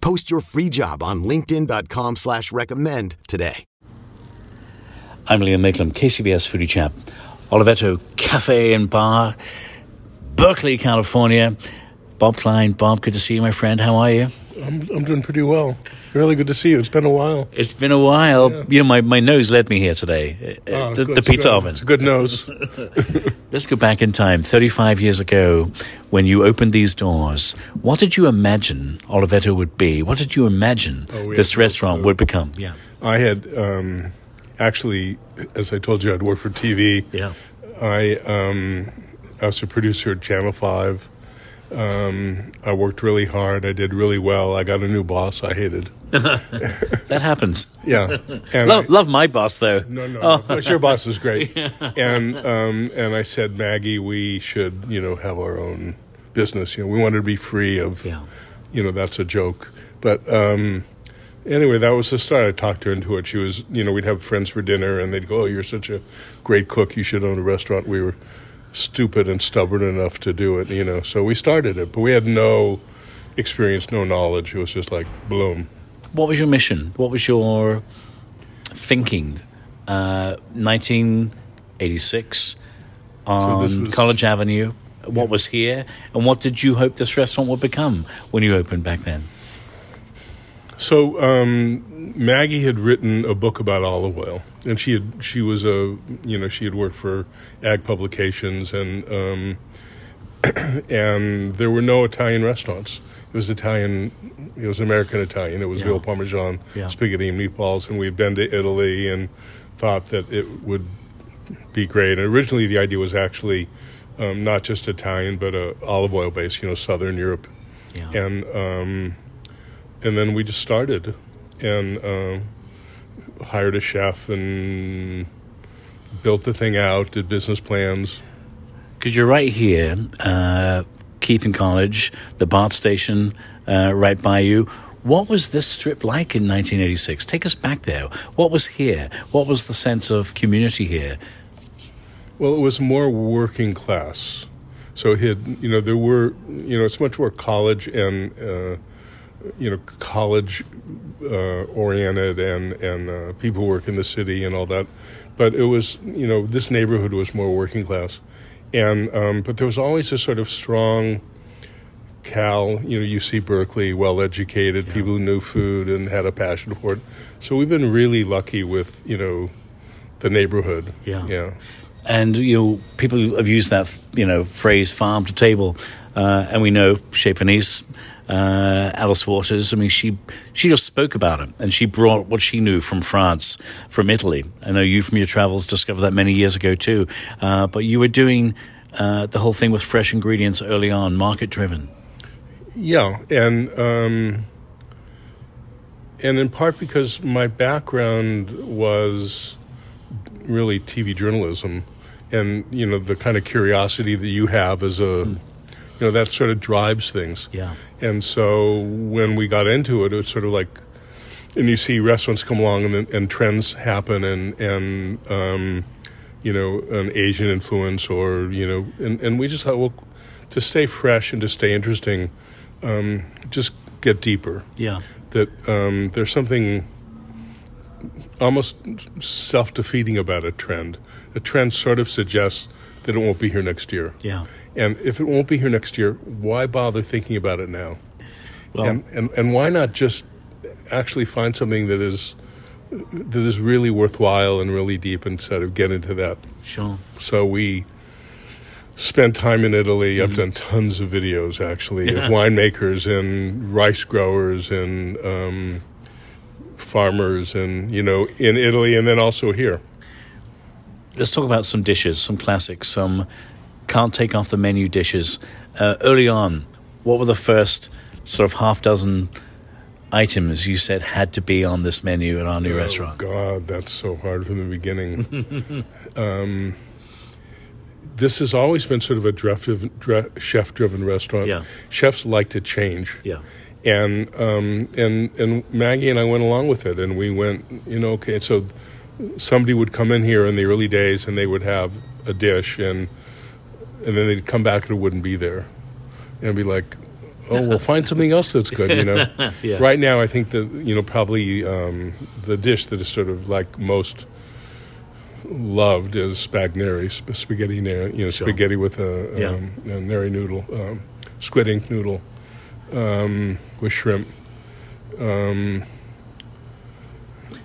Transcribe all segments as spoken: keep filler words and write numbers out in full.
Post your free job on linkedin.com slash recommend today. I'm Liam Maitland, K C B S Foodie Chap. Oliveto Cafe and Bar, Berkeley, California. Bob Klein. Bob, good to see you, my friend. How are you? I'm, I'm doing pretty well. Really good to see you. It's been a while. It's been a while. Yeah. You know, my, my nose led me here today. Oh, the, the pizza oven. It's a good nose. Let's go back in time, thirty-five years ago, when you opened these doors. What did you imagine Oliveto would be? What did you imagine oh, this restaurant would become? Yeah, I had um, actually, as I told you, I'd worked for T V. Yeah, I um, I was a producer at Channel five. Um, I worked really hard. I did really well. I got a new boss I hated. That happens. Yeah. And love, I, love my boss, though. No, no. Oh. no your boss is great. Yeah. And um, and I said, Maggie, we should, you know, have our own business. You know, we wanted to be free of, yeah. you know, that's a joke. But um, anyway, that was the start. I talked her into it. She was, you know, we'd have friends for dinner, and they'd go, oh, you're such a great cook. You should own a restaurant. We were stupid and stubborn enough to do it, you know. So we started it, but we had no experience, no knowledge. It was just like, bloom. What was your mission? What was your thinking? Uh, nineteen eighty-six on so was, College Avenue. What yeah. was here? And what did you hope this restaurant would become when you opened back then? So um, Maggie had written a book about olive oil, and she had she was a you know she had worked for Ag Publications, and um, and there were no Italian restaurants. It was Italian, it was American Italian. It was yeah. veal parmesan, yeah. spaghetti and meatballs, and we had been to Italy and thought that it would be great. And originally, the idea was actually um, not just Italian, but a olive oil base, you know, Southern Europe, yeah. and. Um, And then we just started and uh, hired a chef and built the thing out, did business plans. Because you're right here, uh, Keith and College, the BART station uh, right by you. What was this strip like in nineteen eighty-six? Take us back there. What was here? What was the sense of community here? Well, it was more working class. So, it had, you know, there were, you know, it's much more college and... Uh, you know, college-oriented uh, and, and uh, people who work in the city and all that. But it was, you know, this neighborhood was more working class. And um, but there was always this sort of strong Cal, you know, U C Berkeley, well-educated, yeah. people who knew food and had a passion for it. So we've been really lucky with, you know, the neighborhood. Yeah. Yeah. And, you know, people have used that, you know, phrase, farm to table. Uh, and we know Chez Panisse, Uh, Alice Waters, I mean, she she just spoke about it, and she brought what she knew from France, from Italy. I know you from your travels discovered that many years ago too, uh, but you were doing uh, the whole thing with fresh ingredients early on, market-driven. Yeah, and um, and in part because my background was really T V journalism, and, you know, the kind of curiosity that you have as a... Mm. You know, that sort of drives things. Yeah. And so when we got into it, it was sort of like, and you see restaurants come along and and trends happen and, and um, you know, an Asian influence or, you know, and, and we just thought, well, to stay fresh and to stay interesting, um, just get deeper. Yeah. That um, there's something almost self-defeating about a trend. A trend sort of suggests that it won't be here next year. Yeah. And if it won't be here next year, why bother thinking about it now? Well, and, and and why not just actually find something that is that is really worthwhile and really deep, and sort of get into that. Sure. So we spent time in Italy. Mm-hmm. I've done tons of videos, actually, yeah. of winemakers and rice growers and um, farmers and, you know, in Italy and then also here. Let's talk about some dishes, some classics, some can't take off the menu dishes. Uh, early on, what were the first sort of half dozen items you said had to be on this menu at our new oh, restaurant? God, that's so hard from the beginning. um, this has always been sort of a dref- chef-driven restaurant. Yeah. Chefs like to change. Yeah. And um, and and Maggie and I went along with it, and we went, you know, okay, so somebody would come in here in the early days, and they would have a dish, and and then they'd come back and it wouldn't be there. And be like, oh, we'll find something else that's good, you know. Yeah. Right now, I think that, you know, probably um, the dish that is sort of like most loved is spagneri, sp- spaghetti, you know, sure. spaghetti with a, yeah. um, a neri noodle, um, squid ink noodle um, with shrimp. Um,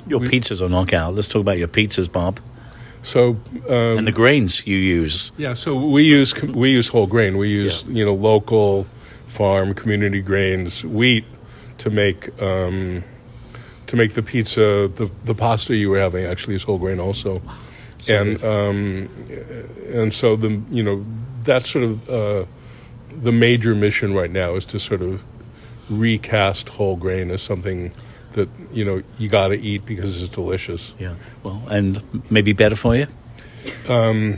your we, pizzas are knockout. Let's talk about your pizzas, Bob. So um, and the grains you use. Yeah, so we use we use whole grain. We use yeah. you know local. Farm community grains wheat to make um, to make the pizza. The the pasta you were having actually is whole grain also, so and um, and so the you know that's sort of uh, the major mission right now is to sort of recast whole grain as something that you know you got to eat because it's delicious. Yeah, well, and maybe better for you. Um,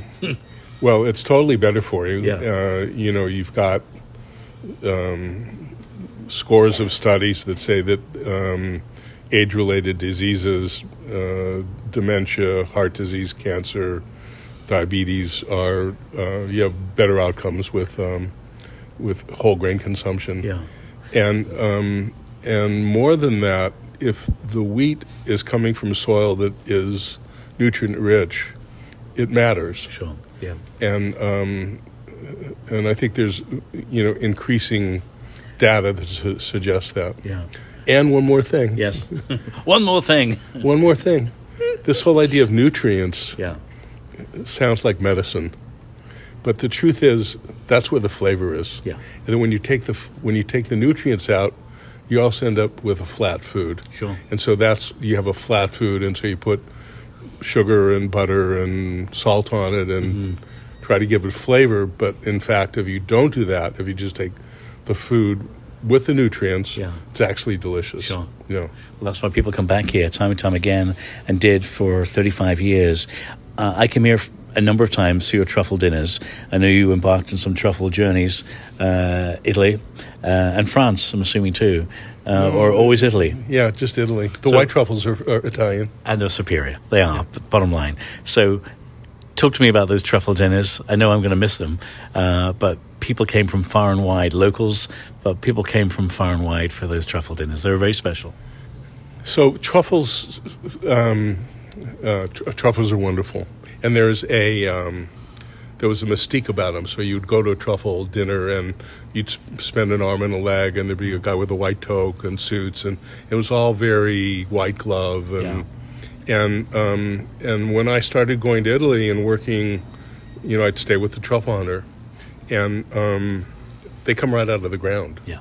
well, it's totally better for you. Yeah. Uh, you know, you've got. Um, scores of studies that say that um, age-related diseases, uh, dementia, heart disease, cancer, diabetes are uh, you have better outcomes with um, with whole grain consumption. Yeah, and um, and more than that, if the wheat is coming from soil that is nutrient rich, it matters. Sure. Yeah, and. Um, And I think there's, you know, increasing data that su- suggests that. Yeah. And one more thing. Yes. one more thing. one more thing. This whole idea of nutrients yeah. sounds like medicine. But the truth is, that's where the flavor is. Yeah. And then when you take the when you take the nutrients out, you also end up with a flat food. Sure. And so that's you have a flat food, and so you put sugar and butter and salt on it and. Mm-hmm. Try to give it flavor, but in fact, if you don't do that, if you just take the food with the nutrients, yeah. it's actually delicious. Sure. You know? Well, that's why people come back here time and time again and did for thirty-five years. Uh, I came here a number of times to your truffle dinners. I know you embarked on some truffle journeys, uh, Italy uh, and France, I'm assuming too, uh, no, or always Italy. Yeah, just Italy. The so, white truffles are, are Italian. And they're superior. They are, yeah. Bottom line. So... Talk to me about those truffle dinners. I know I'm going to miss them, uh, but people came from far and wide, locals, but people came from far and wide for those truffle dinners. They were very special. So truffles um, uh, tr- truffles are wonderful. And there's a, um, there was a mystique about them. So you'd go to a truffle dinner and you'd sp- spend an arm and a leg, and there'd be a guy with a white toque and suits, and it was all very white glove and... Yeah. And um, and when I started going to Italy and working, you know, I'd stay with the truffle hunter, and um, they come right out of the ground. Yeah.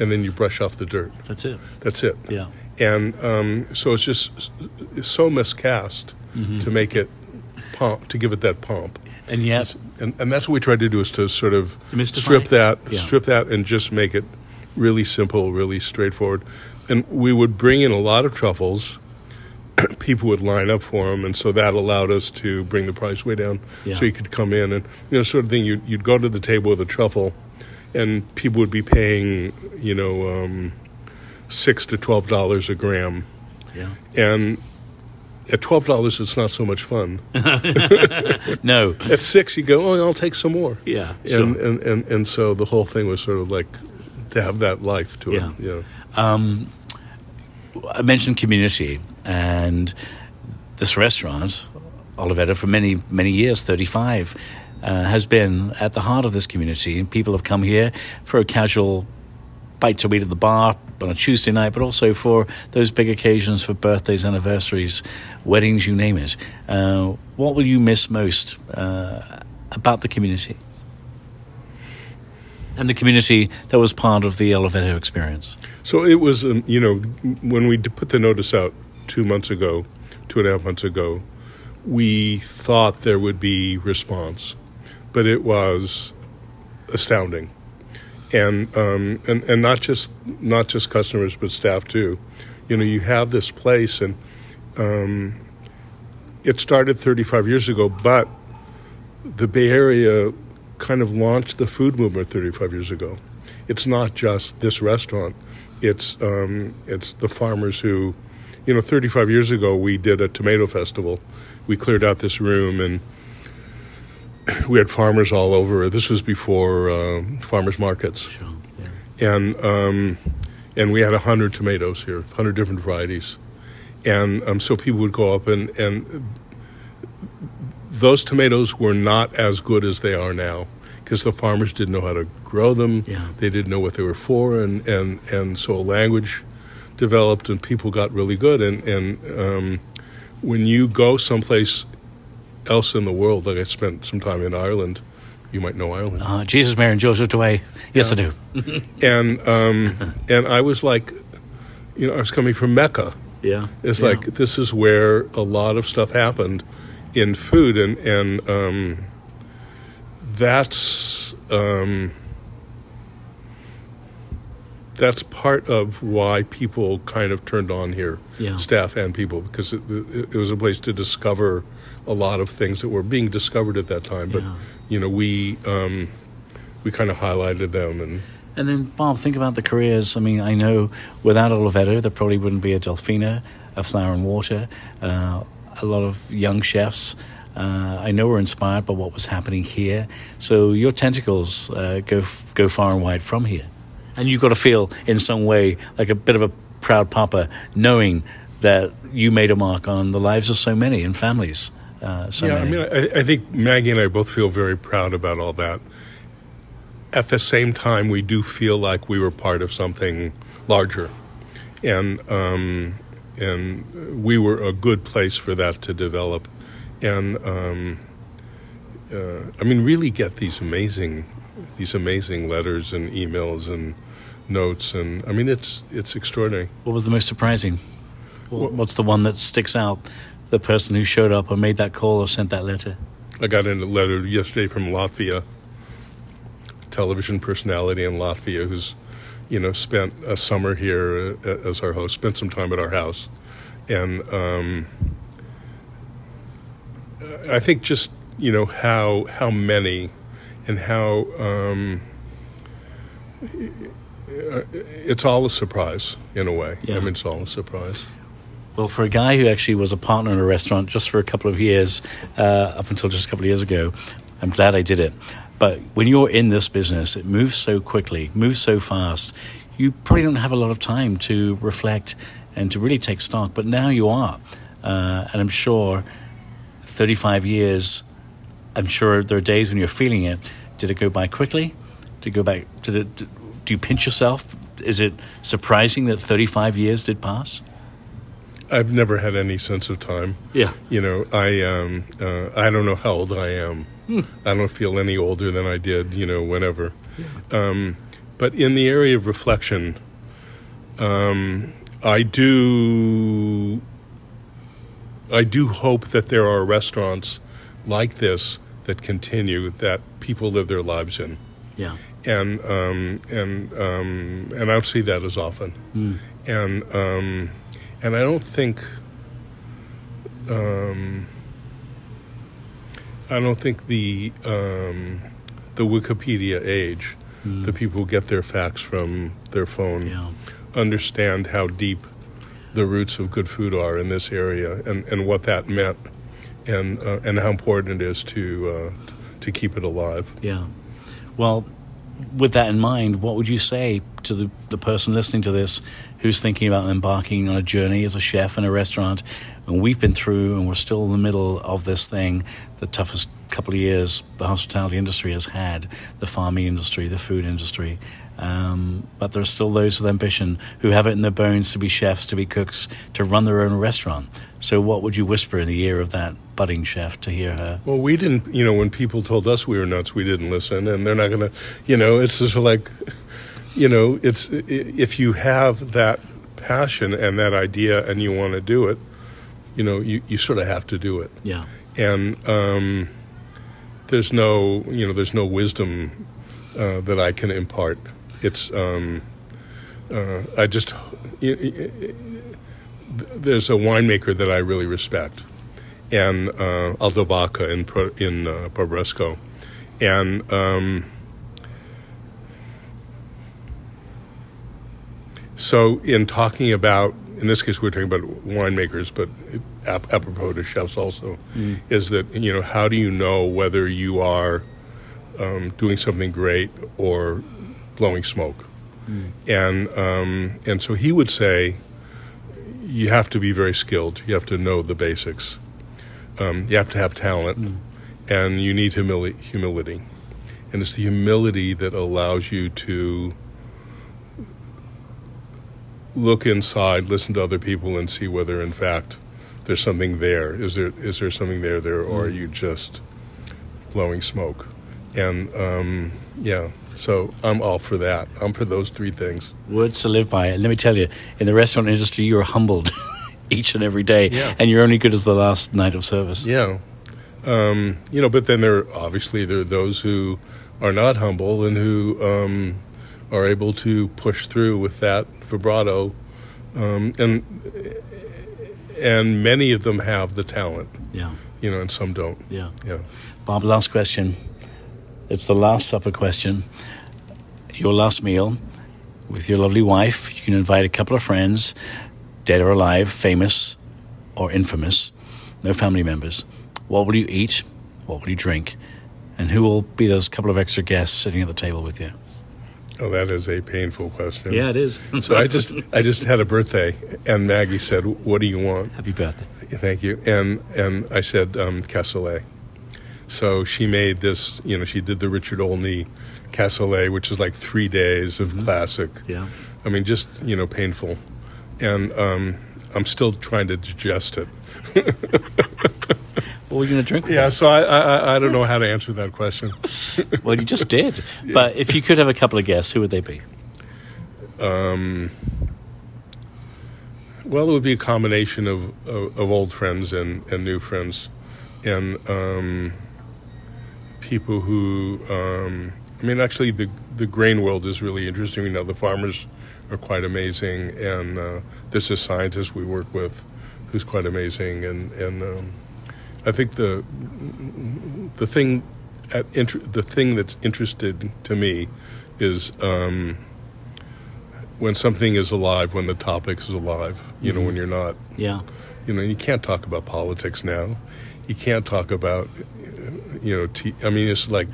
And then you brush off the dirt. That's it. That's it. Yeah. And um, so it's just it's so miscast mm-hmm. to make it pomp, to give it that pomp. And yet, and, and that's what we tried to do is to sort of mystify. strip that, yeah. strip that, and just make it really simple, really straightforward. And we would bring in a lot of truffles. People would line up for them, and so that allowed us to bring the price way down yeah. so you could come in and, you know, sort of thing, you'd, you'd go to the table with a truffle, and people would be paying, you know, um, six to twelve dollars a gram. Yeah. And at twelve dollars, it's not so much fun. No. At six you go, oh, I'll take some more. Yeah. And, sure. and, and, and so the whole thing was sort of like to have that life to yeah. it. Yeah. Um, I mentioned community, and this restaurant, Oliveto, for many, many years, thirty-five, uh, has been at the heart of this community. And people have come here for a casual bite to eat at the bar on a Tuesday night, but also for those big occasions, for birthdays, anniversaries, weddings, you name it. Uh, what will you miss most uh, about the community? And the community that was part of the Oliveto experience. So it was, um, you know, when we put the notice out two months ago, two and a half months ago, we thought there would be response, but it was astounding. And um, and and not just not just customers, but staff too. You know, you have this place, and um, it started thirty-five years ago. But the Bay Area kind of launched the food movement thirty-five years ago. It's not just this restaurant; it's um, it's the farmers who, you know, thirty-five years ago we did a tomato festival. We cleared out this room and we had farmers all over. This was before uh, farmers markets. Sure, yeah. And um, and we had one hundred tomatoes here, one hundred different varieties. And um, so people would go up, and, and those tomatoes were not as good as they are now because the farmers didn't know how to grow them. Yeah. They didn't know what they were for, and, and, and so a language developed, and people got really good. And, and um, when you go someplace else in the world, like I spent some time in Ireland. You might know Ireland. Uh, Jesus, Mary, and Joseph away. Yes, yeah. I do. and um, and I was like, you know, I was coming from Mecca. Yeah, it's yeah. like this is where a lot of stuff happened in food, and and um, that's um, that's part of why people kind of turned on here, yeah. staff and people, because it, it, it was a place to discover a lot of things that were being discovered at that time, but yeah. you know, we um, we kind of highlighted them. And and then, Bob, think about the careers. I mean, I know without Oliveto, there probably wouldn't be a Delfina, a Flour and Water, uh, a lot of young chefs. Uh, I know we're inspired by what was happening here. So your tentacles uh, go go far and wide from here, and you've got to feel in some way like a bit of a proud papa, knowing that you made a mark on the lives of so many and families. Uh, so yeah, I mean, I, I think Maggie and I both feel very proud about all that. At the same time, we do feel like we were part of something larger, and um, and we were a good place for that to develop. And um, uh, I mean, really get these amazing, these amazing letters and emails and notes, and I mean, it's it's extraordinary. What was the most surprising? What, what's the one that sticks out? The person who showed up or made that call or sent that letter? I got a letter yesterday from Latvia, television personality in Latvia, who's, you know, spent a summer here as our host, spent some time at our house. And um, I think just, you know, how how many and how um, it's all a surprise in a way. Yeah. I mean, it's all a surprise. Well, for a guy who actually was a partner in a restaurant just for a couple of years, uh, up until just a couple of years ago, I'm glad I did it. But when you're in this business, it moves so quickly, moves so fast, you probably don't have a lot of time to reflect and to really take stock. But now you are. Uh, and I'm sure thirty-five years, I'm sure there are days when you're feeling it. Did it go by quickly? Did it go back? Did it, do you pinch yourself? Is it surprising that thirty-five years did pass? I've never had any sense of time. Yeah. You know, I um, uh, I don't know how old I am. Mm. I don't feel any older than I did, you know, whenever. Yeah. Um, but in the area of reflection, um, I do I do hope that there are restaurants like this that continue, that people live their lives in. Yeah. And um, and um, and I don't see that as often. Mm. And um, And I don't think, um, I don't think the um, the Wikipedia age, mm. the people who get their facts from their phone, yeah. understand how deep the roots of good food are in this area, and, and what that meant, and uh, and how important it is to uh, to keep it alive. Yeah. Well, with that in mind, what would you say to the, the person listening to this who's thinking about embarking on a journey as a chef in a restaurant? And we've been through, and we're still in the middle of this thing, the toughest couple of years the hospitality industry has had, the farming industry, the food industry. Um, but there are still those with ambition who have it in their bones to be chefs, to be cooks, to run their own restaurant. So what would you whisper in the ear of that budding chef to hear her? Well, we didn't, you know, when people told us we were nuts, we didn't listen. And they're not going to, you know, it's just like, you know, it's if you have that passion and that idea and you want to do it, you know, you, you sort of have to do it. Yeah. And um, there's no, you know, there's no wisdom uh, that I can impart. It's, um, uh, I just, it, it, it, there's a winemaker that I really respect, and uh, Aldo Vaca in, in uh, Barbaresco. And um, so in talking about, in this case we're talking about winemakers, but it, ap- apropos to chefs also, mm. is that, you know, how do you know whether you are um, doing something great or blowing smoke? Mm. And um, and so he would say, you have to be very skilled. You have to know the basics. Um, you have to have talent, mm. and you need humili- humility. And it's the humility that allows you to look inside, listen to other people, and see whether, in fact, there's something there. Is there is there something there there, or mm. are you just blowing smoke? And um, yeah. So I'm all for that. I'm for those three things. Words to live by. And let me tell you, in the restaurant industry, you are humbled each and every day, yeah. and you're only good as the last night of service. Yeah, um, you know. But then there, are, obviously, there are those who are not humble and who um, are able to push through with that vibrato, um, and and many of them have the talent. Yeah, you know, and some don't. Yeah, yeah. Bob, last question. It's the last supper question. Your last meal with your lovely wife. You can invite a couple of friends, dead or alive, famous or infamous, no family members. What will you eat? What will you drink? And who will be those couple of extra guests sitting at the table with you? Oh, that is a painful question. Yeah, it is. So I just I just had a birthday, and Maggie said, "What do you want?" Happy birthday. Thank you. And and I said, um, cassoulet. So she made this, you know, she did the Richard Olney cassoulet, which is like three days of mm-hmm. classic. Yeah. I mean, just, you know, painful. And um, I'm still trying to digest it. What were you going to drink with Yeah, that? so I, I I don't know how to answer that question. Well, you just did. Yeah. But if you could have a couple of guests, who would they be? Um. Well, it would be a combination of, of, of old friends and, and new friends. And um, people who, um, I mean, actually, the the grain world is really interesting. You know, the farmers are quite amazing, and uh, there's a scientist we work with who's quite amazing. And and um, I think the the thing at inter- the thing that's interested to me is um, when something is alive, when the topic is alive. You mm-hmm. know, when you're not. Yeah. You know, you can't talk about politics now. You can't talk about, you know, t- I mean, it's like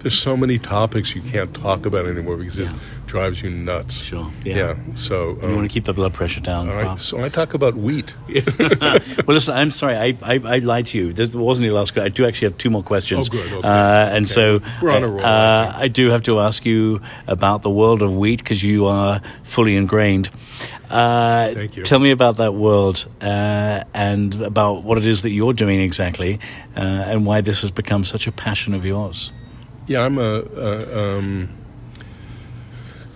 there's so many topics you can't talk about anymore because yeah. it drives you nuts. Sure, yeah. yeah. So um, you want to keep the blood pressure down. All right. So I talk about wheat. Well, listen, I'm sorry. I, I, I lied to you. This wasn't your last question. I do actually have two more questions. Oh, good. Okay. Uh, and okay. so We're on a roll, uh, I, I do have to ask you about the world of wheat because you are fully ingrained. Uh, Thank you. Tell me about that world uh, and about what it is that you're doing exactly uh, and why this has become such a passion of yours. Yeah, I'm a... Uh, um,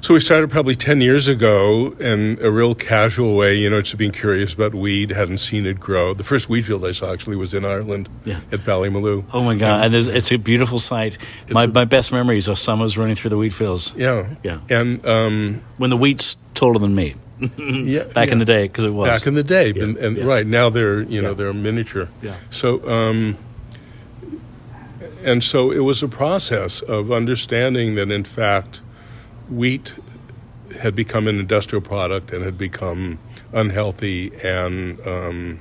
so we started probably ten years ago in a real casual way, you know, just being curious about wheat, hadn't seen it grow. The first wheat field I saw actually was in Ireland yeah. at Ballymaloe. Oh, my God. And, and it's a beautiful sight. My, a, my best memories are summers running through the wheat fields. Yeah. Yeah. And um, when the wheat's taller than me. yeah, back yeah. in the day, because it was back in the day, yeah, and, and yeah. right now they're you know yeah. they're miniature. Yeah. So, um, and so it was a process of understanding that in fact, wheat had become an industrial product and had become unhealthy and um,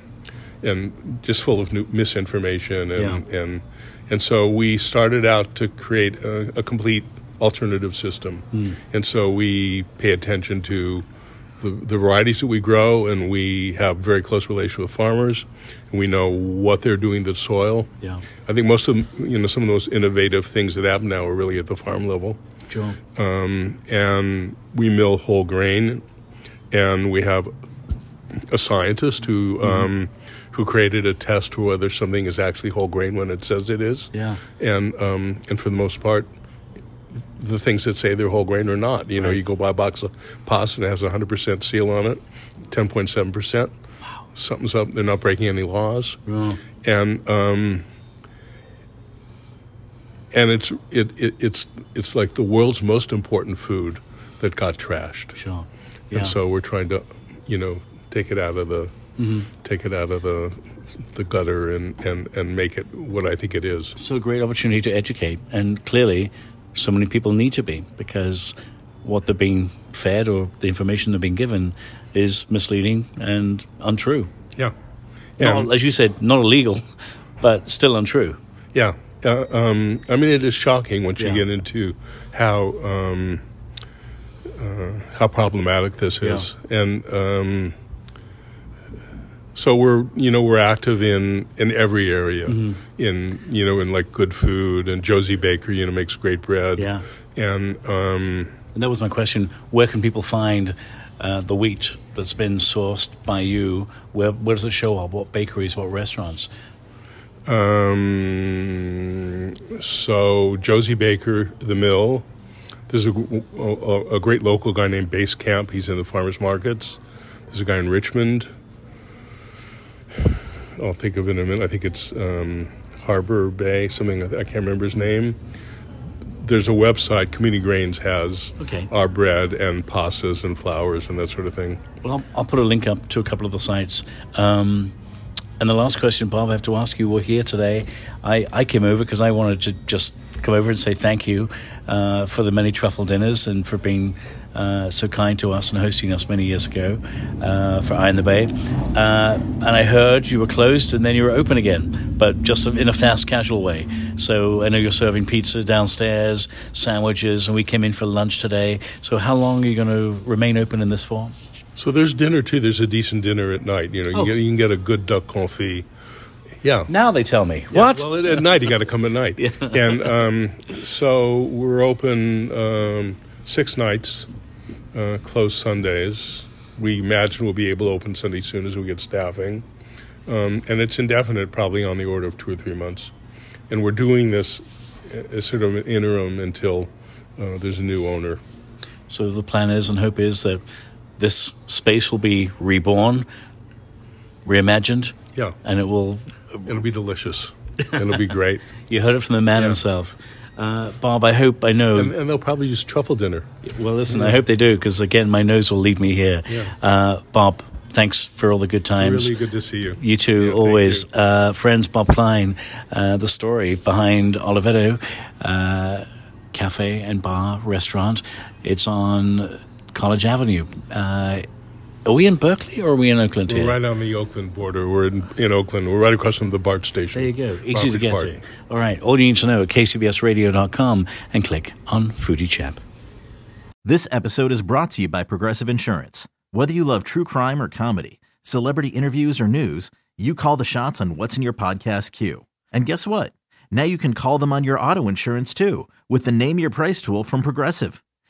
and just full of new misinformation and yeah. and and so we started out to create a, a complete alternative system, mm. and so we pay attention to. The, the varieties that we grow, and we have very close relation with farmers, and we know what they're doing to the soil. Yeah, I think most of them, you know, some of those innovative things that happen now are really at the farm level. Sure. Um, and we mill whole grain, and we have a scientist who mm-hmm. um, who created a test for whether something is actually whole grain when it says it is. Yeah. And um, and for the most part, the things that say they're whole grain are not. You know, right. You go buy a box of pasta and it has a one hundred percent seal on it, ten point seven percent. Wow. Something's up. They're not breaking any laws. Yeah. And um, and it's it, it it's it's like the world's most important food that got trashed. Sure. Yeah. And so we're trying to, you know, take it out of the mm-hmm. take it out of the the gutter and, and, and make it what I think it is. It's a great opportunity to educate, and clearly so many people need to be, because what they're being fed or the information they're being given is misleading and untrue. Yeah. Yeah. Not, as you said, not illegal, but still untrue. Yeah. Uh, um, I mean, it is shocking once yeah. you get into how um, uh, how problematic this is. Yeah. And um, so we're, you know, we're active in, in every area, mm-hmm. in, you know, in like good food, and Josie Baker, you know, makes great bread. Yeah. And, um, and that was my question. Where can people find uh, the wheat that's been sourced by you? Where, where does it show up? What bakeries, what restaurants? Um, so Josie Baker, the mill, there's a, a, a great local guy named Base Camp. He's in the farmers markets. There's a guy in Richmond. I'll think of it in a minute. I think it's um, Harbor Bay, something. I can't remember his name. There's a website. Community Grains has okay. our bread and pastas and flours and that sort of thing. Well, I'll, I'll put a link up to a couple of the sites. Um, and the last question, Bob, I have to ask you. We're here today. I, I came over because I wanted to just come over and say thank you uh, for the many truffle dinners and for being Uh, so kind to us and hosting us many years ago uh, for Eye in the Bay. Uh, and I heard you were closed and then you were open again, but just in a fast, casual way. So I know you're serving pizza downstairs, sandwiches, and we came in for lunch today. So how long are you going to remain open in this for? So there's dinner, too. There's a decent dinner at night. You know, you, oh. get, you can get a good duck confit. Yeah. Now they tell me. Yeah. What? Well, at night, you got to come at night. Yeah. And um, so we're open um, six nights. Uh, closed Sundays. We imagine we'll be able to open Sunday soon as we get staffing. Um, and it's indefinite, probably on the order of two or three months. And we're doing this as sort of an interim until uh, there's a new owner. So the plan is and hope is that this space will be reborn, reimagined. Yeah. And it will... It'll be delicious. It'll be great. You heard it from the man yeah. himself. Uh, Bob, I hope I know. And, and they'll probably use truffle dinner. Well, listen, yeah. I hope they do, because, again, my nose will lead me here. Yeah. Uh, Bob, thanks for all the good times. Really good to see you. You too, yeah, always. You. Uh, friends, Bob Klein, uh, the story behind Oliveto uh, Cafe and Bar Restaurant. It's on College Avenue. Uh, are we in Berkeley or are we in Oakland here? We're right on the Oakland border. We're in, in Oakland. We're right across from the BART station. There you go. Easy Robert's to get BART. To. All right. All you need to know at K C B S radio dot com and click on Foodie Chap. This episode is brought to you by Progressive Insurance. Whether you love true crime or comedy, celebrity interviews or news, you call the shots on what's in your podcast queue. And guess what? Now you can call them on your auto insurance, too, with the Name Your Price tool from Progressive.